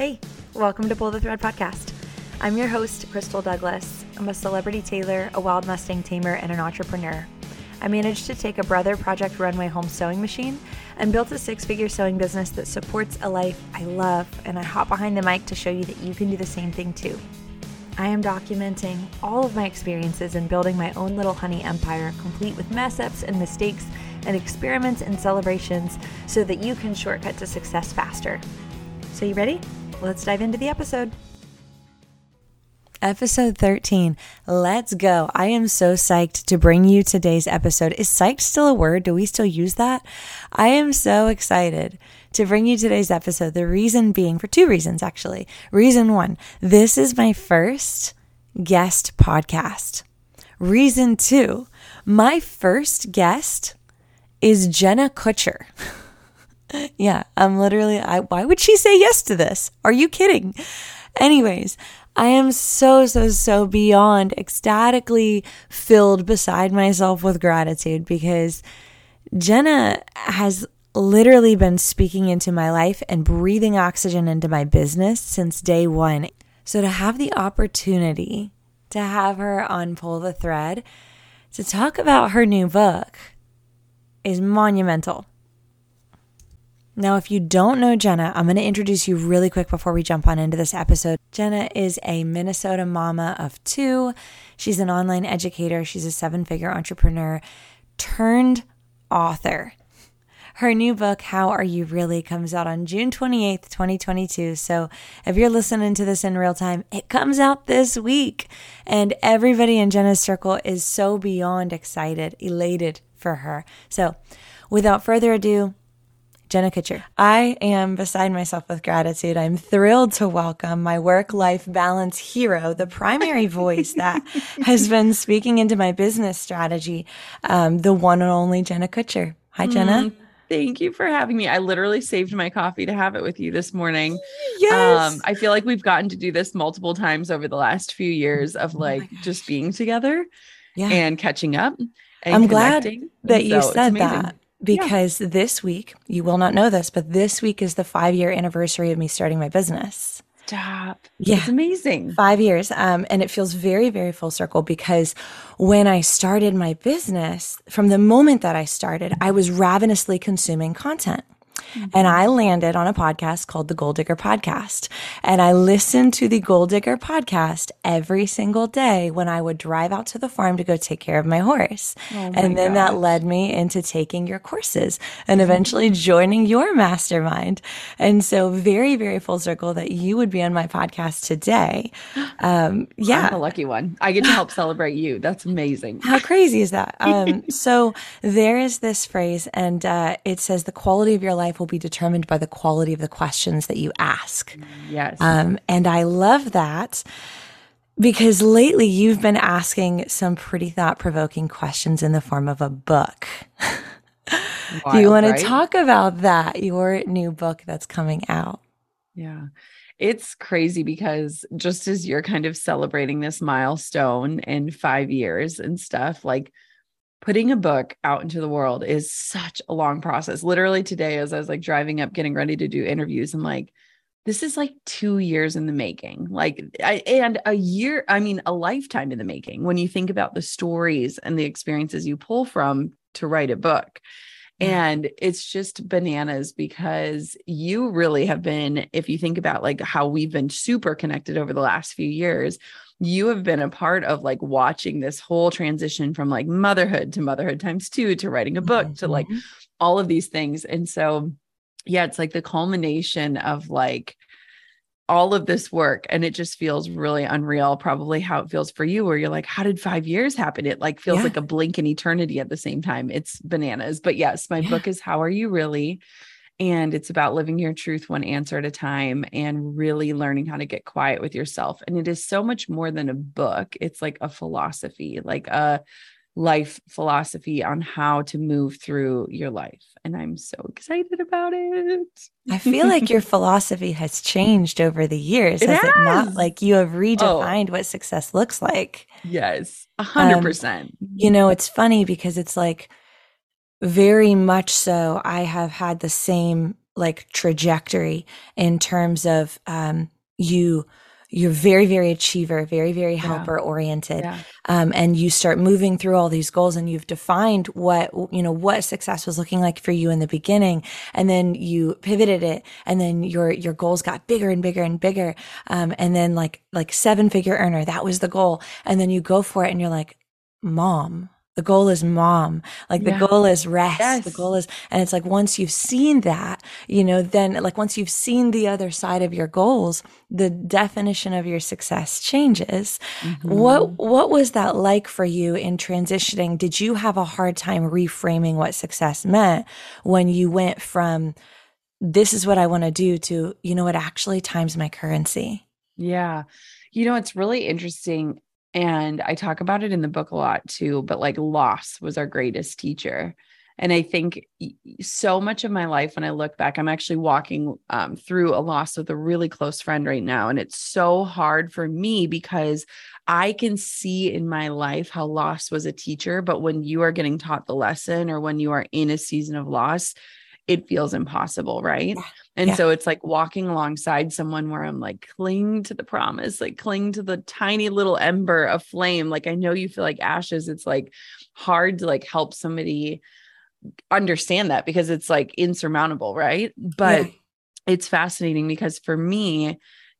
Hey, welcome to Pull the Thread Podcast. I'm your host, Krystal Douglas. I'm a celebrity tailor, a wild Mustang tamer, and an entrepreneur. I managed to take a Brother Project Runway home sewing machine and built a six-figure sewing business that supports a life I love, and I hop behind the mic to show you that you can do the same thing too. I am documenting all of my experiences in building my own little honey empire, complete with mess-ups and mistakes and experiments and celebrations so that you can shortcut to success faster. So you ready? Let's dive into the episode. Episode 13. Let's go. I am so psyched to bring you today's episode. Is psyched still a word? Do we still use that? I am so excited to bring you today's episode. The reason being for two reasons, actually. Reason one, this is my first guest podcast. Reason two, my first guest is Jenna Kutcher. Yeah, I'm literally, why would she say yes to this? Are you kidding? Anyways, I am so beyond ecstatically filled beside myself with gratitude because Jenna has literally been speaking into my life and breathing oxygen into my business since day one. So to have the opportunity to have her on Pull the Thread to talk about her new book is monumental. Now, if you don't know Jenna, I'm going to introduce you really quick before we jump on into this episode. Jenna is a Minnesota mama of two. She's an online educator. She's a seven-figure entrepreneur turned author. Her new book, How Are You Really?, comes out on June 28th, 2022. So if you're listening to this in real time, it comes out this week. And everybody in Jenna's circle is so beyond excited, elated for her. So without further ado, Jenna Kutcher. I am beside myself with gratitude. I'm thrilled to welcome my work-life balance hero, the primary voice that has been speaking into my business strategy, the one and only Jenna Kutcher. Hi, Jenna. Thank you for having me. I literally saved my coffee to have it with you this morning. Yes. I feel like we've gotten to do this multiple times over the last few years of just being together and catching up and I'm connecting. Glad that you said that. Because this week, you will not know this, but this week is the 5-year anniversary of me starting my business. Stop. Yeah. It's amazing. 5 years. And it feels very, very full circle because when I started my business, from the moment that I started, I was ravenously consuming content. Mm-hmm. And I landed on a podcast called The Gold Digger Podcast. And I listened to The Gold Digger Podcast every single day when I would drive out to the farm to go take care of my horse. And then that led me into taking your courses and eventually joining your mastermind. And so very, very full circle that you would be on my podcast today. I'm the lucky one. I get to help celebrate you. That's amazing. How crazy is that? So there is this phrase, and it says the quality of your life will be determined by the quality of the questions that you ask. Yes. And I love that because lately you've been asking some pretty thought-provoking questions in the form of a book. Wild, do you want to talk about that, your new book that's coming out? Yeah. It's crazy because just as you're kind of celebrating this milestone in 5 years and stuff, like putting a book out into the world is such a long process. Literally today, as I was like driving up, getting ready to do interviews, I'm like, this is like 2 years in the making, a lifetime in the making. When you think about the stories and the experiences you pull from to write a book. And it's just bananas because you really have been, if you think about like how we've been super connected over the last few years, you have been a part of like watching this whole transition from like motherhood to motherhood ×2 to writing a book to like all of these things. And so, yeah, it's like the culmination of like all of this work. And it just feels really unreal, probably how it feels for you, where you're like, how did 5 years happen? It like feels like a blink in eternity at the same time. It's bananas. But yes, my book is How Are You Really? And it's about living your truth one answer at a time and really learning how to get quiet with yourself. And it is so much more than a book. It's like a philosophy, like a life philosophy on how to move through your life. And I'm so excited about it. I feel like your philosophy has changed over the years. It has. Not like you have redefined what success looks like. Yes, 100%. You know, it's funny because it's like very much so I have had the same like trajectory in terms of you're very, very achiever, very, very helper oriented. Yeah. And you start moving through all these goals and you've defined what, you know, what success was looking like for you in the beginning. And then you pivoted it and then your goals got bigger and bigger and bigger. And then like 7-figure earner, that was the goal. And then you go for it and you're like, mom. The goal is mom. Like the goal is rest. Yes. The goal is, and it's like, once you've seen that, you know, then like once you've seen the other side of your goals, the definition of your success changes. Mm-hmm. What was that like for you in transitioning? Did you have a hard time reframing what success meant when you went from this is what I want to do to, you know, it actually times my currency? Yeah. You know, it's really interesting. And I talk about it in the book a lot too, but like loss was our greatest teacher. And I think so much of my life, when I look back, I'm actually walking through a loss with a really close friend right now. And it's so hard for me because I can see in my life how loss was a teacher, but when you are getting taught the lesson or when you are in a season of loss, it feels impossible. Right. Yeah. And so it's like walking alongside someone where I'm like, cling to the promise, like cling to the tiny little ember of flame. Like, I know you feel like ashes. It's like hard to like help somebody understand that because it's like insurmountable. Right. But it's fascinating because for me,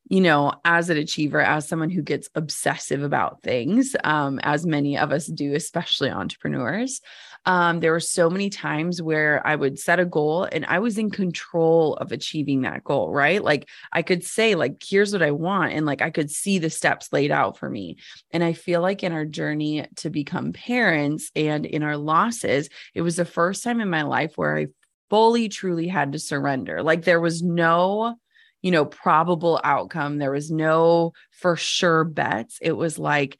you know, as an achiever, as someone who gets obsessive about things, as many of us do, especially entrepreneurs, there were so many times where I would set a goal and I was in control of achieving that goal, right? Like I could say like, here's what I want. And like, I could see the steps laid out for me. And I feel like in our journey to become parents and in our losses, it was the first time in my life where I fully, truly had to surrender. Like there was no, you know, probable outcome. There was no for sure bets. It was like,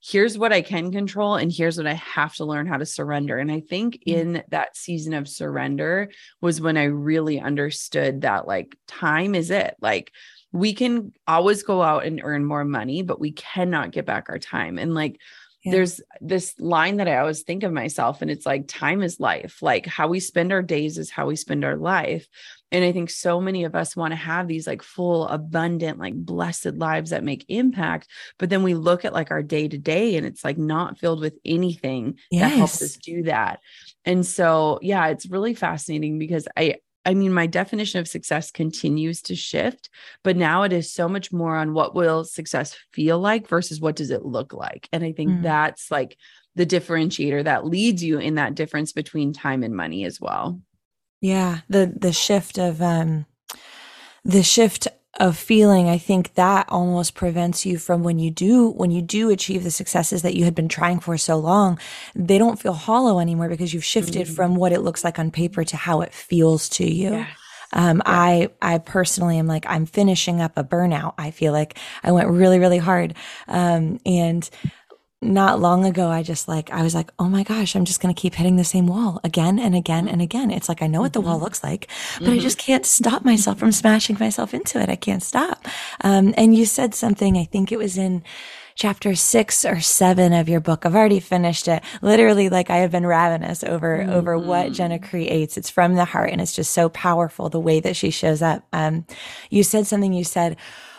here's what I can control and here's what I have to learn how to surrender. And I think in that season of surrender was when I really understood that like time is it. Like we can always go out and earn more money, but we cannot get back our time. And like, there's this line that I always think of myself and it's like, time is life. Like how we spend our days is how we spend our life. And I think so many of us want to have these like full, abundant, like blessed lives that make impact. But then we look at like our day to day and it's like not filled with anything that helps us do that. And so, yeah, it's really fascinating because I mean, my definition of success continues to shift, but now it is so much more on what will success feel like versus what does it look like. And I think that's like the differentiator that leads you in that difference between time and money as well. Yeah. The shift of feeling, I think that almost prevents you from when you do achieve the successes that you had been trying for so long, they don't feel hollow anymore because you've shifted from what it looks like on paper to how it feels to you. Yeah. I personally am like, I'm finishing up a burnout. I feel like I went really, really hard. And not long ago, I was like, oh my gosh, I'm just going to keep hitting the same wall again and again and again. It's like, I know what the wall looks like, but I just can't stop myself from smashing myself into it. I can't stop. And you said something, I think it was in chapter 6 or 7 of your book. I've already finished it. Literally, like I have been ravenous over what Jenna creates. It's from the heart and it's just so powerful the way that she shows up. You said,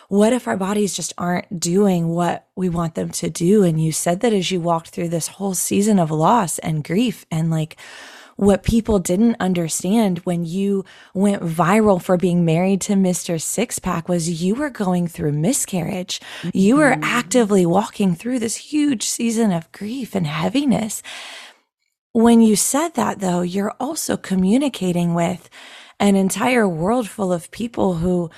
what if our bodies just aren't doing what we want them to do? And you said that as you walked through this whole season of loss and grief and like what people didn't understand when you went viral for being married to Mr. Six-Pack was you were going through miscarriage. You were actively walking through this huge season of grief and heaviness. When you said that though, you're also communicating with an entire world full of people who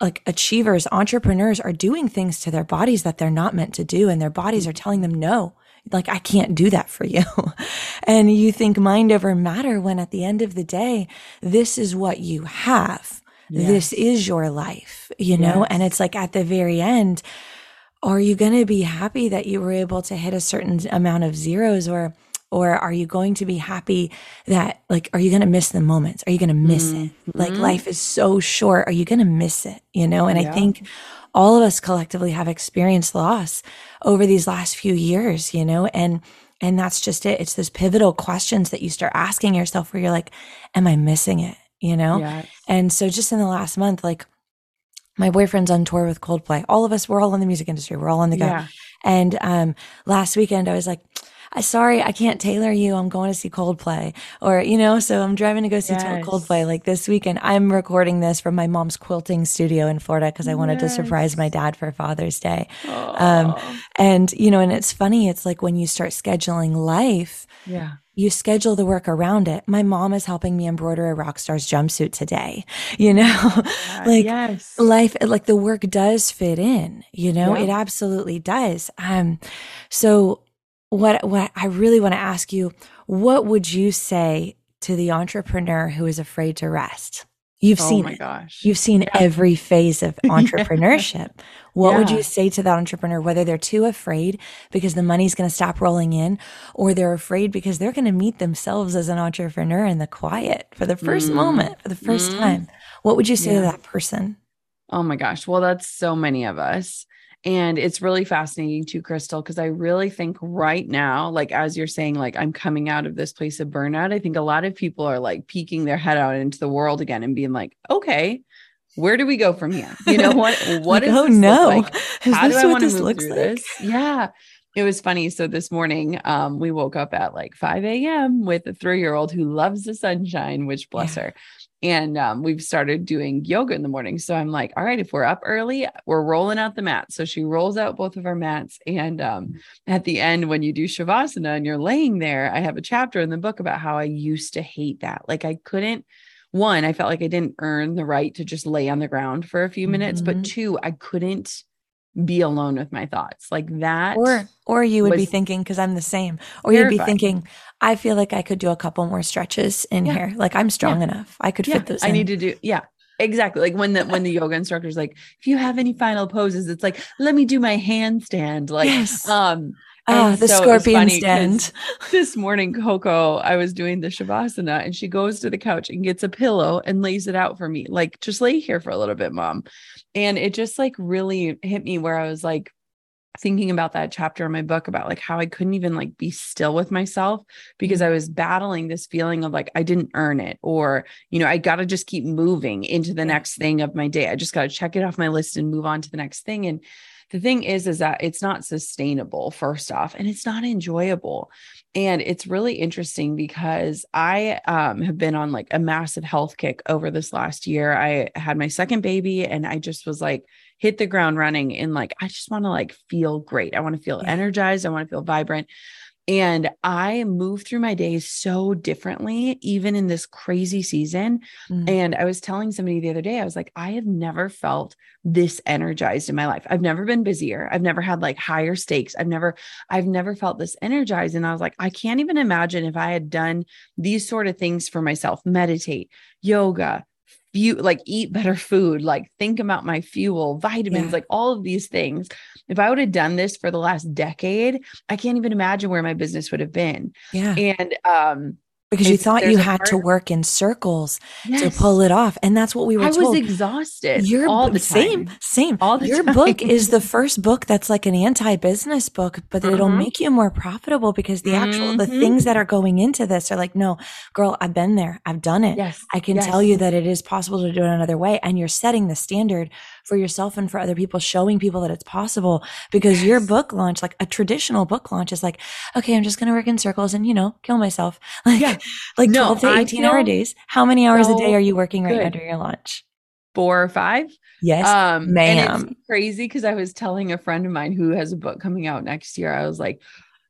like achievers, entrepreneurs are doing things to their bodies that they're not meant to do. And their bodies are telling them, no, like, I can't do that for you. And you think mind over matter when at the end of the day, this is what you have. Yes. This is your life, you know? Yes. And it's like at the very end, are you going to be happy that you were able to hit a certain amount of zeros or are you going to be happy that like, are you going to miss the moments? Are you going to miss it? Like life is so short. Are you going to miss it? You know? And I think all of us collectively have experienced loss over these last few years, you know, and that's just it. It's those pivotal questions that you start asking yourself where you're like, am I missing it? you know? Yes. And so just in the last month, like my boyfriend's on tour with Coldplay. All of us, we're all in the music industry. We're all on the go. Yeah. And last weekend I was like, sorry, I can't tailor you. I'm going to see Coldplay, or, you know, so I'm driving to go see Coldplay like this weekend. I'm recording this from my mom's quilting studio in Florida because I wanted to surprise my dad for Father's Day. And, you know, and it's funny. It's like when you start scheduling life, you schedule the work around it. My mom is helping me embroider a rock star's jumpsuit today, you know, like life, like the work does fit in, you know, it absolutely does. So what I really want to ask you, what would you say to the entrepreneur who is afraid to rest? You've seen it. You've seen every phase of entrepreneurship. What would you say to that entrepreneur, whether they're too afraid because the money's going to stop rolling in, or they're afraid because they're going to meet themselves as an entrepreneur in the quiet for the first moment, for the first time? What would you say to that person? Oh my gosh. Well, that's so many of us. And it's really fascinating too, Krystal, because I really think right now, like, as you're saying, like, I'm coming out of this place of burnout. I think a lot of people are like peeking their head out into the world again and being like, okay, where do we go from here? You know, what like, is, oh no, like? How do I want to move through this? Yeah. It was funny. So this morning, we woke up at like 5 a.m. with a 3-year-old who loves the sunshine, which bless her. And we've started doing yoga in the morning. So I'm like, all right, if we're up early, we're rolling out the mat. So she rolls out both of our mats. And at the end, when you do Shavasana and you're laying there, I have a chapter in the book about how I used to hate that. Like I couldn't, one, I felt like I didn't earn the right to just lay on the ground for a few minutes, but two, I couldn't be alone with my thoughts like that. Or you would be thinking, because I'm the same, or terrifying. You'd be thinking, I feel like I could do a couple more stretches in here. Like I'm strong enough. I could fit those in. I need to do. Yeah, exactly. Like when the yoga instructor's like, if you have any final poses, it's like, let me do my handstand. Like, the scorpion stand. This morning, Coco, I was doing the Shavasana and she goes to the couch and gets a pillow and lays it out for me. Like, just lay here for a little bit, Mom. And it just like really hit me where I was like thinking about that chapter in my book about like how I couldn't even like be still with myself because I was battling this feeling of like, I didn't earn it, or, you know, I got to just keep moving into the next thing of my day. I just got to check it off my list and move on to the next thing. And the thing is that it's not sustainable, first off, and it's not enjoyable. And it's really interesting because I have been on like a massive health kick over this last year. I had my second baby and I just was like, hit the ground running. And like, I just want to like feel great. I want to feel energized. I want to feel vibrant. And I move through my days so differently, even in this crazy season. And I was telling somebody the other day, I was like, I have never felt this energized in my life. I've never been busier. I've never had like higher stakes. I've never felt this energized. And I was like, I can't even imagine if I had done these sort of things for myself, meditate, yoga, like eat better food, like think about my fuel, vitamins, like all of these things. If I would have done this for the last decade, I can't even imagine where my business would have been. Yeah. And, because you thought you had to work in circles to pull it off. And that's what we were told. I was exhausted all the time. Same. All the time. Your book is the first book that's like an anti-business book, but it'll make you more profitable because the actual, the things that are going into this are like, no, girl, I've been there. I've done it. Yes. I can tell you that it is possible to do it another way. And you're setting the standard for yourself and for other people, showing people that it's possible, because your book launch, like a traditional book launch, is like, okay, I'm just going to work in circles and, you know, kill myself. Like, like no, 12 to 18 hour days. How many hours a day are you working right under your launch? 4 or 5. Yes. And it's crazy because I was telling a friend of mine who has a book coming out next year. I was like,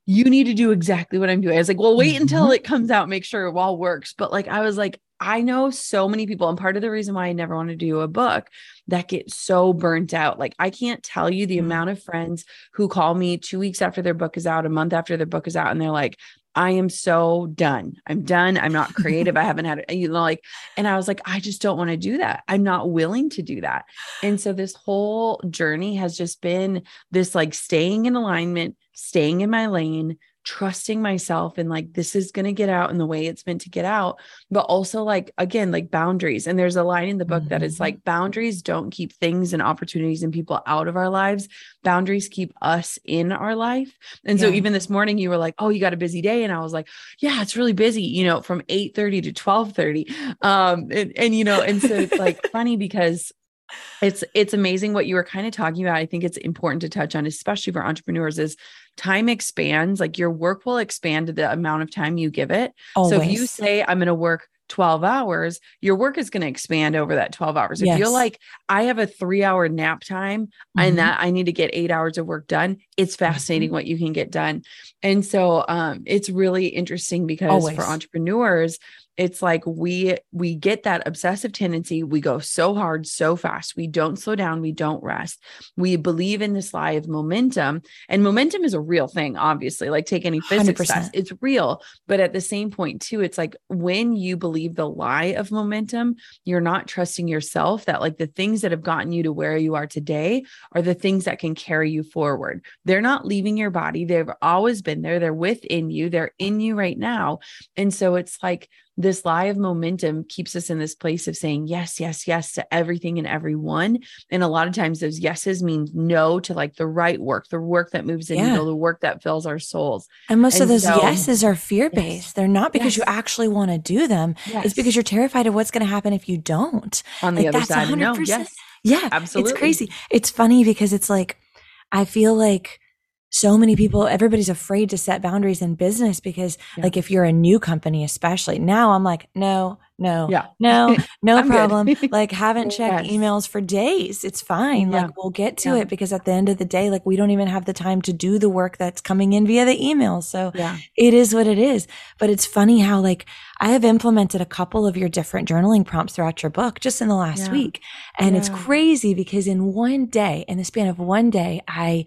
you need to do exactly what I'm doing. I was like, well, wait until it comes out, make sure it all works. But like, I was like, I know so many people, and part of the reason why I never want to do a book, that gets so burnt out. Like, I can't tell you the amount of friends who call me 2 weeks after their book is out, a month after their book is out. And they're like, I am so done. I'm done. I'm not creative. I haven't had, you know, like, and I was like, I just don't want to do that. I'm not willing to do that. And so this whole journey has just been this, like, staying in alignment, staying in my lane, trusting myself and like, this is going to get out in the way it's meant to get out, but also like, again, like boundaries. And there's a line in the book that is like, boundaries don't keep things and opportunities and people out of our lives. Boundaries keep us in our life. And so even this morning you were like, oh, you got a busy day. And I was like, yeah, it's really busy, you know, from 8:30 to 12:30. And you know, and so it's like funny because it's amazing what you were kind of talking about. I think it's important to touch on, especially for entrepreneurs, is time expands. Like your work will expand to the amount of time you give it. Always. So if you say, I'm going to work 12 hours, your work is going to expand over that 12 hours. Yes. If you're like, I have a 3-hour nap time and that I need to get 8 hours of work done. It's fascinating what you can get done. And so, it's really interesting because for entrepreneurs, it's like, we get that obsessive tendency. We go so hard, so fast. We don't slow down. We don't rest. We believe in this lie of momentum, and momentum is a real thing. Obviously, like take any physics test, it's real. But at the same point too, it's like when you believe the lie of momentum, you're not trusting yourself that like the things that have gotten you to where you are today are the things that can carry you forward. They're not leaving your body. They've always been there. They're within you. They're in you right now. And so it's like, this lie of momentum keeps us in this place of saying yes, yes, yes to everything and everyone. And a lot of times those yeses mean no to like the right work, the work that moves the needle, the work that fills our souls. And most of those yeses are fear-based. Yes. They're not because you actually want to do them. Yes. It's because you're terrified of what's going to happen if you don't. On the other side, 100%. No. Yes. Yeah, absolutely. It's crazy. It's funny because it's like, I feel like so many people, everybody's afraid to set boundaries in business because like if you're a new company, especially now, I'm like, no problem. Like haven't checked emails for days. It's fine. Yeah. Like we'll get to it because at the end of the day, like we don't even have the time to do the work that's coming in via the email. So it is what it is. But it's funny how like I have implemented a couple of your different journaling prompts throughout your book just in the last week. And it's crazy because in one day, in the span of one day, I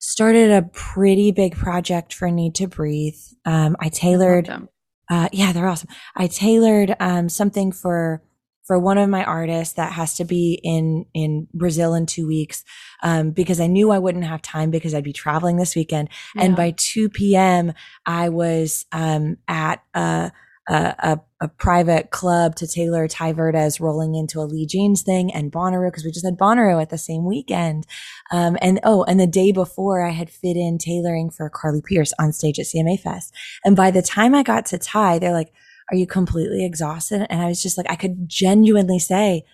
started a pretty big project for Need to Breathe. I tailored, they're awesome. I tailored, something for one of my artists that has to be in Brazil in 2 weeks. Because I knew I wouldn't have time because I'd be traveling this weekend. Yeah. And by 2 p.m. I was, at, a private club to tailor Ty Verda's rolling into a Lee Jeans thing and Bonnaroo, because we just had Bonnaroo at the same weekend. And the day before I had fit in tailoring for Carly Pearce on stage at CMA Fest. And by the time I got to Ty, they're like, are you completely exhausted? And I was just like, I could genuinely say,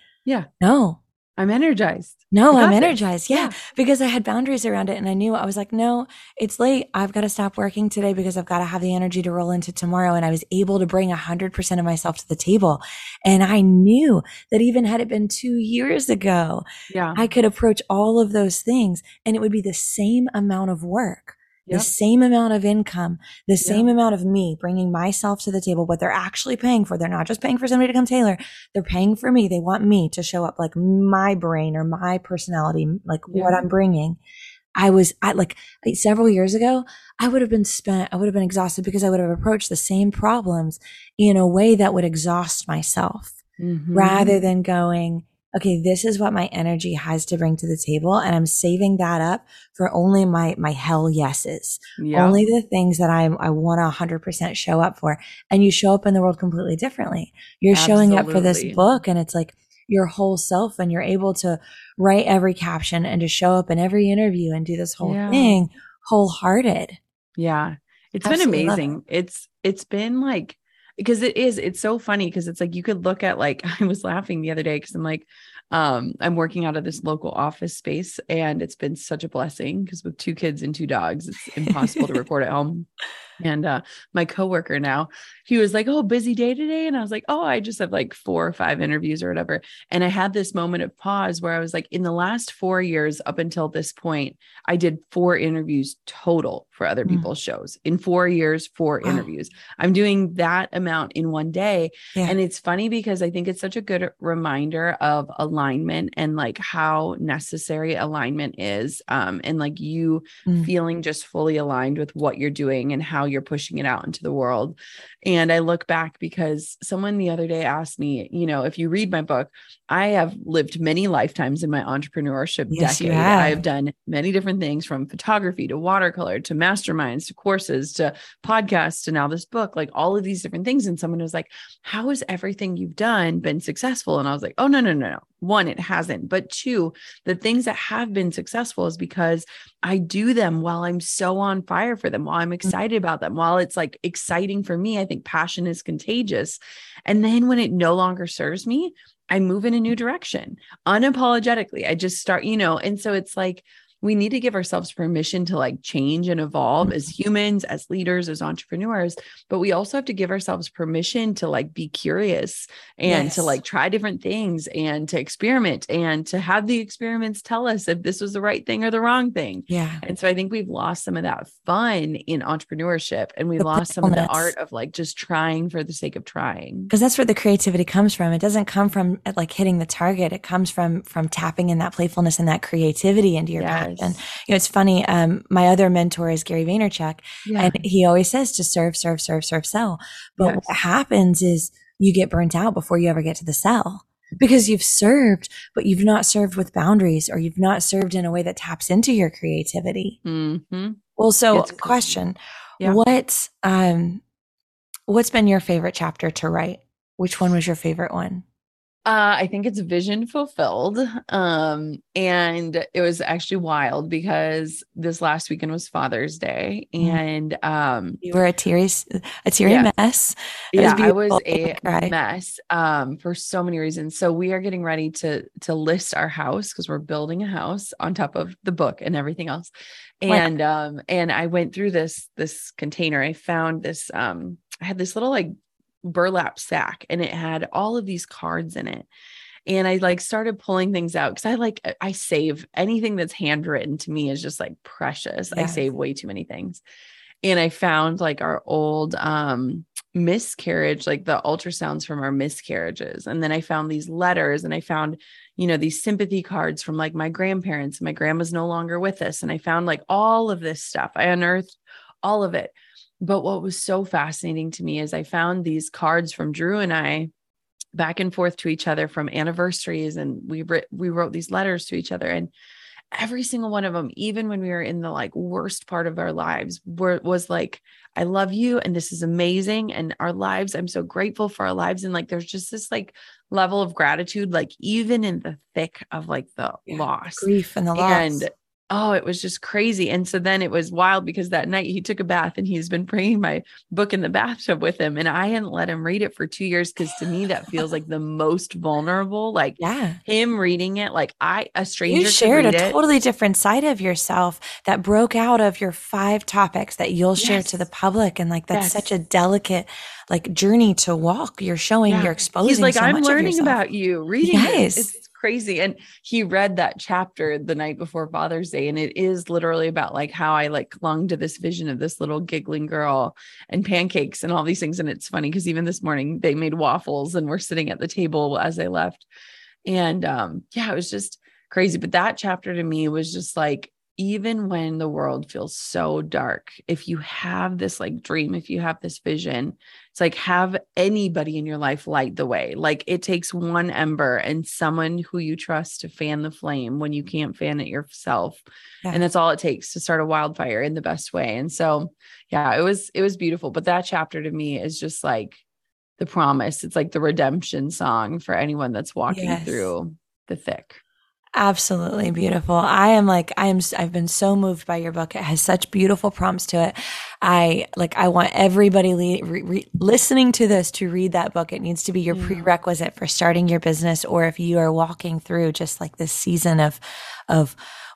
no, I'm energized. No, I'm energized. Yeah, because I had boundaries around it and I knew I was like, no, it's late. I've got to stop working today because I've got to have the energy to roll into tomorrow. And I was able to bring 100% of myself to the table. And I knew that even had it been 2 years ago, I could approach all of those things and it would be the same amount of work, the same amount of income, the same amount of me bringing myself to the table, what they're actually paying for. They're not just paying for somebody to come tailor. They're paying for me. They want me to show up like my brain or my personality, like what I'm bringing. I several years ago, I would have been exhausted because I would have approached the same problems in a way that would exhaust myself rather than going, okay, this is what my energy has to bring to the table. And I'm saving that up for only my hell yeses, only the things that I want to 100% show up for. And you show up in the world completely differently. You're showing up for this book and it's like your whole self and you're able to write every caption and to show up in every interview and do this whole thing wholehearted. Yeah. It's been amazing. It's been like, because it's so funny. Cause it's like, you could look at like, I was laughing the other day. Cause I'm like, I'm working out of this local office space and it's been such a blessing because with 2 kids and 2 dogs, it's impossible to record at home. And, my coworker now, he was like, oh, busy day today. And I was like, oh, I just have like 4 or 5 interviews or whatever. And I had this moment of pause where I was like, in the last 4 years up until this point, I did 4 interviews total for other people's shows. In 4 years, 4 interviews. I'm doing that amount in one day. Yeah. And it's funny because I think it's such a good reminder of alignment and like how necessary alignment is. And like you feeling just fully aligned with what you're doing and how now you're pushing it out into the world. And I look back because someone the other day asked me, you know, if you read my book, I have lived many lifetimes in my entrepreneurship decade. I have done many different things, from photography to watercolor, to masterminds, to courses, to podcasts, to now this book, like all of these different things. And someone was like, how has everything you've done been successful? And I was like, oh, no. One, it hasn't. But two, the things that have been successful is because I do them while I'm so on fire for them, while I'm excited about them, while it's like exciting for me. I think passion is contagious. And then when it no longer serves me, I move in a new direction unapologetically. I just start, you know, and so it's like, we need to give ourselves permission to like change and evolve as humans, as leaders, as entrepreneurs, but we also have to give ourselves permission to like be curious and to like try different things and to experiment and to have the experiments tell us if this was the right thing or the wrong thing. Yeah. And so I think we've lost some of that fun in entrepreneurship, and we lost some of the art of like just trying for the sake of trying. Cause that's where the creativity comes from. It doesn't come from like hitting the target. It comes from tapping in that playfulness and that creativity into your passion. And, you know, it's funny. My other mentor is Gary Vaynerchuk, and he always says to serve, sell. But what happens is you get burnt out before you ever get to the sell, because you've served, but you've not served with boundaries, or you've not served in a way that taps into your creativity. Mm-hmm. Well, so it's question, what's been your favorite chapter to write? Which one was your favorite one? I think it's Vision Fulfilled. And it was actually wild because this last weekend was Father's Day, and you were a teary mess. I was a mess for so many reasons. So we are getting ready to list our house, because we're building a house on top of the book and everything else. And and I went through this container. I found this I had this little like burlap sack, and it had all of these cards in it. And I like started pulling things out, because I save anything that's handwritten to me is just like precious. Yes. I save way too many things. And I found like our old miscarriage, like the ultrasounds from our miscarriages. And then I found these letters, and I found, you know, these sympathy cards from like my grandparents. My grandma's no longer with us. And I found like all of this stuff. I unearthed all of it. But what was so fascinating to me is I found these cards from Drew and I back and forth to each other from anniversaries. And we wrote these letters to each other, and every single one of them, even when we were in the like worst part of our lives, was like, I love you, and this is amazing. And our lives, I'm so grateful for our lives. And like, there's just this like level of gratitude, like even in the thick of like the loss, grief and the loss. And oh, it was just crazy. And so then it was wild, because that night he took a bath, and he's been bringing my book in the bathtub with him. And I hadn't let him read it for 2 years, because to me, that feels like the most vulnerable, like him reading it. Like a stranger. You shared a totally different side of yourself that broke out of your 5 topics that you'll share to the public. And like, that's such a delicate like journey to walk. You're showing, you're exposing. He's like, so I'm learning about you reading it. It's crazy. And he read that chapter the night before Father's Day. And it is literally about like how I like clung to this vision of this little giggling girl and pancakes and all these things. And it's funny, because even this morning they made waffles, and we're sitting at the table as I left. And it was just crazy. But that chapter to me was just like, even when the world feels so dark, if you have this like dream, if you have this vision, it's like, have anybody in your life light the way. Like, it takes one ember and someone who you trust to fan the flame when you can't fan it yourself. Yeah. And that's all it takes to start a wildfire in the best way. And so, it was beautiful. But that chapter to me is just like the promise. It's like the redemption song for anyone that's walking through the thick. Absolutely beautiful. I've been so moved by your book. It has such beautiful prompts to it. I want everybody listening to this to read that book. It needs to be your prerequisite for starting your business, or if you are walking through just like this season of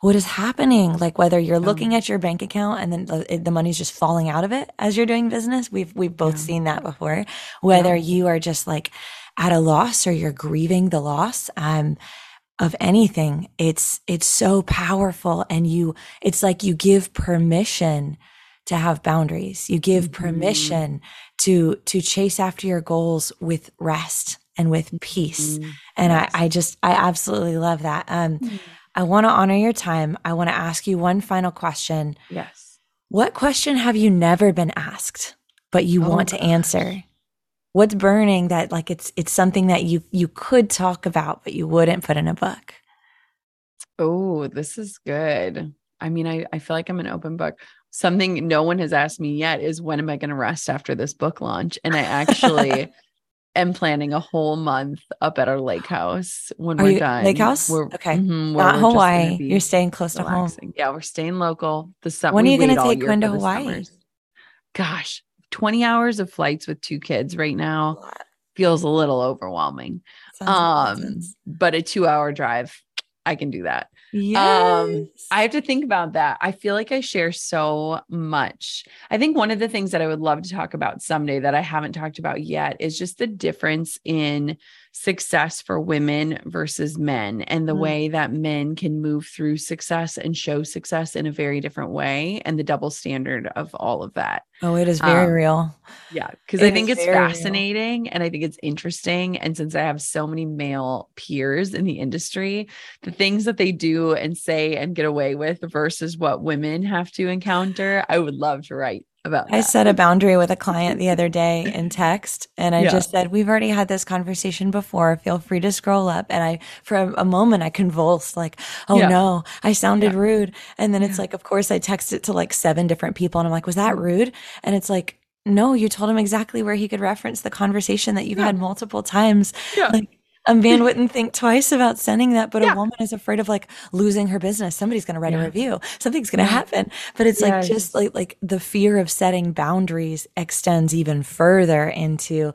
what is happening, like whether you're looking at your bank account and then the money's just falling out of it as you're doing business. We've both seen that before, whether you are just like at a loss or you're grieving the loss. Of anything, it's so powerful. And it's like you give permission to have boundaries. You give permission to chase after your goals with rest and with peace. And I absolutely love that. I want to honor your time. I want to ask you one final question. Yes. What question have you never been asked, but you want to answer? What's burning that like it's something that you could talk about, but you wouldn't put in a book? Oh, this is good. I mean, I feel like I'm an open book. Something no one has asked me yet is when am I going to rest after this book launch? And I actually am planning a whole month up at our lake house when we're done. Lake house? Okay. Mm-hmm, not Hawaii. You're staying close to home. Yeah, we're staying local. The summer. When are you going to take Quinn to Hawaii? Summers. Gosh, 20 hours of flights with two kids right now feels a little overwhelming. But a 2-hour drive, I can do that. Yes. I have to think about that. I feel like I share so much. I think one of the things that I would love to talk about someday that I haven't talked about yet is just the difference in success for women versus men and the way that men can move through success and show success in a very different way and the double standard of all of that. Oh, it is very real. Yeah. Cause I think it's fascinating and I think it's interesting. And since I have so many male peers in the industry, the things that they do and say and get away with versus what women have to encounter, I would love to write about that. I set a boundary with a client the other day in text. And I just said, we've already had this conversation before. Feel free to scroll up. And I, for a moment, I convulsed like, oh no, I sounded rude. And then it's like, of course I text it to like 7 different people. And I'm like, was that rude? And it's like, no, you told him exactly where he could reference the conversation that you've had multiple times. Yeah. Like, a man wouldn't think twice about sending that, but a woman is afraid of like losing her business. Somebody's going to write a review. Something's going to happen. But it's like, just like the fear of setting boundaries extends even further into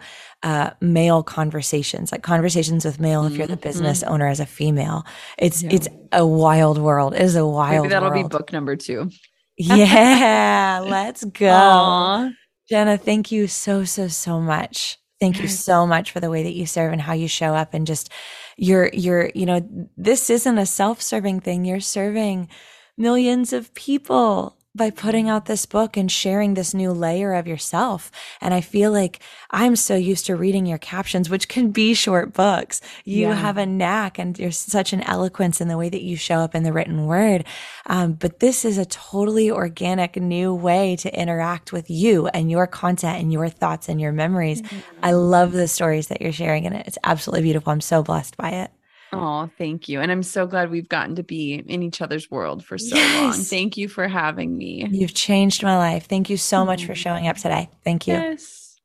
male conversations, like conversations with male. If you're the business owner as a female, it's a wild world. It is a wild world. Maybe that'll be book number 2. Yeah. Let's go. Aww. Jenna, thank you so much. Thank you so much for the way that you serve and how you show up and just your, you know, this isn't a self-serving thing. You're serving millions of people by putting out this book and sharing this new layer of yourself. And I feel like I'm so used to reading your captions, which can be short books. You have a knack and there's such an eloquence in the way that you show up in the written word. But this is a totally organic new way to interact with you and your content and your thoughts and your memories. I love the stories that you're sharing in it. It's absolutely beautiful. I'm so blessed by it. Oh, thank you. And I'm so glad we've gotten to be in each other's world for so long. Thank you for having me. You've changed my life. Thank you so much for showing up today. Thank you. Yes.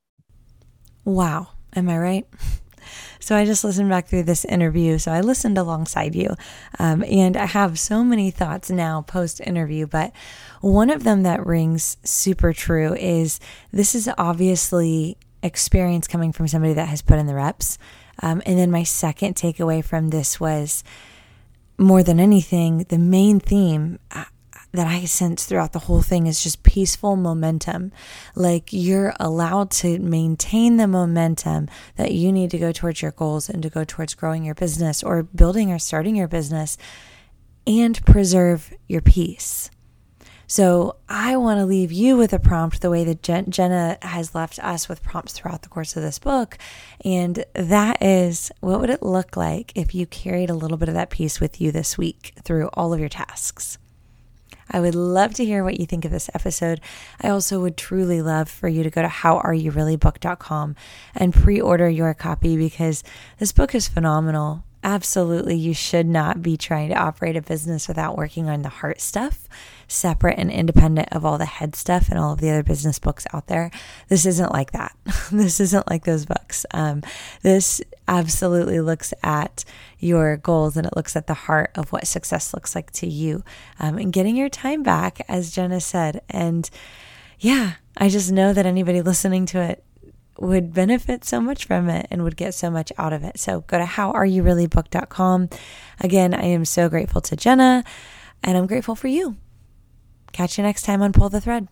Wow. Am I right? So I just listened back through this interview. So I listened alongside you. And I have so many thoughts now post-interview, but one of them that rings super true is this is obviously experience coming from somebody that has put in the reps. And then my second takeaway from this was, more than anything, the main theme that I sense throughout the whole thing is just peaceful momentum. Like you're allowed to maintain the momentum that you need to go towards your goals and to go towards growing your business or building or starting your business and preserve your peace. So I want to leave you with a prompt the way that Jenna has left us with prompts throughout the course of this book. And that is, what would it look like if you carried a little bit of that piece with you this week through all of your tasks? I would love to hear what you think of this episode. I also would truly love for you to go to howareyoureallybook.com and pre-order your copy because this book is phenomenal. Absolutely, you should not be trying to operate a business without working on the heart stuff, separate and independent of all the head stuff and all of the other business books out there. This isn't like that. This isn't like those books. This absolutely looks at your goals and it looks at the heart of what success looks like to you, and getting your time back, as Jenna said. And yeah, I just know that anybody listening to it would benefit so much from it and would get so much out of it. So go to howareyoureallybook.com. Again, I am so grateful to Jenna and I'm grateful for you. Catch you next time on Pull the Thread.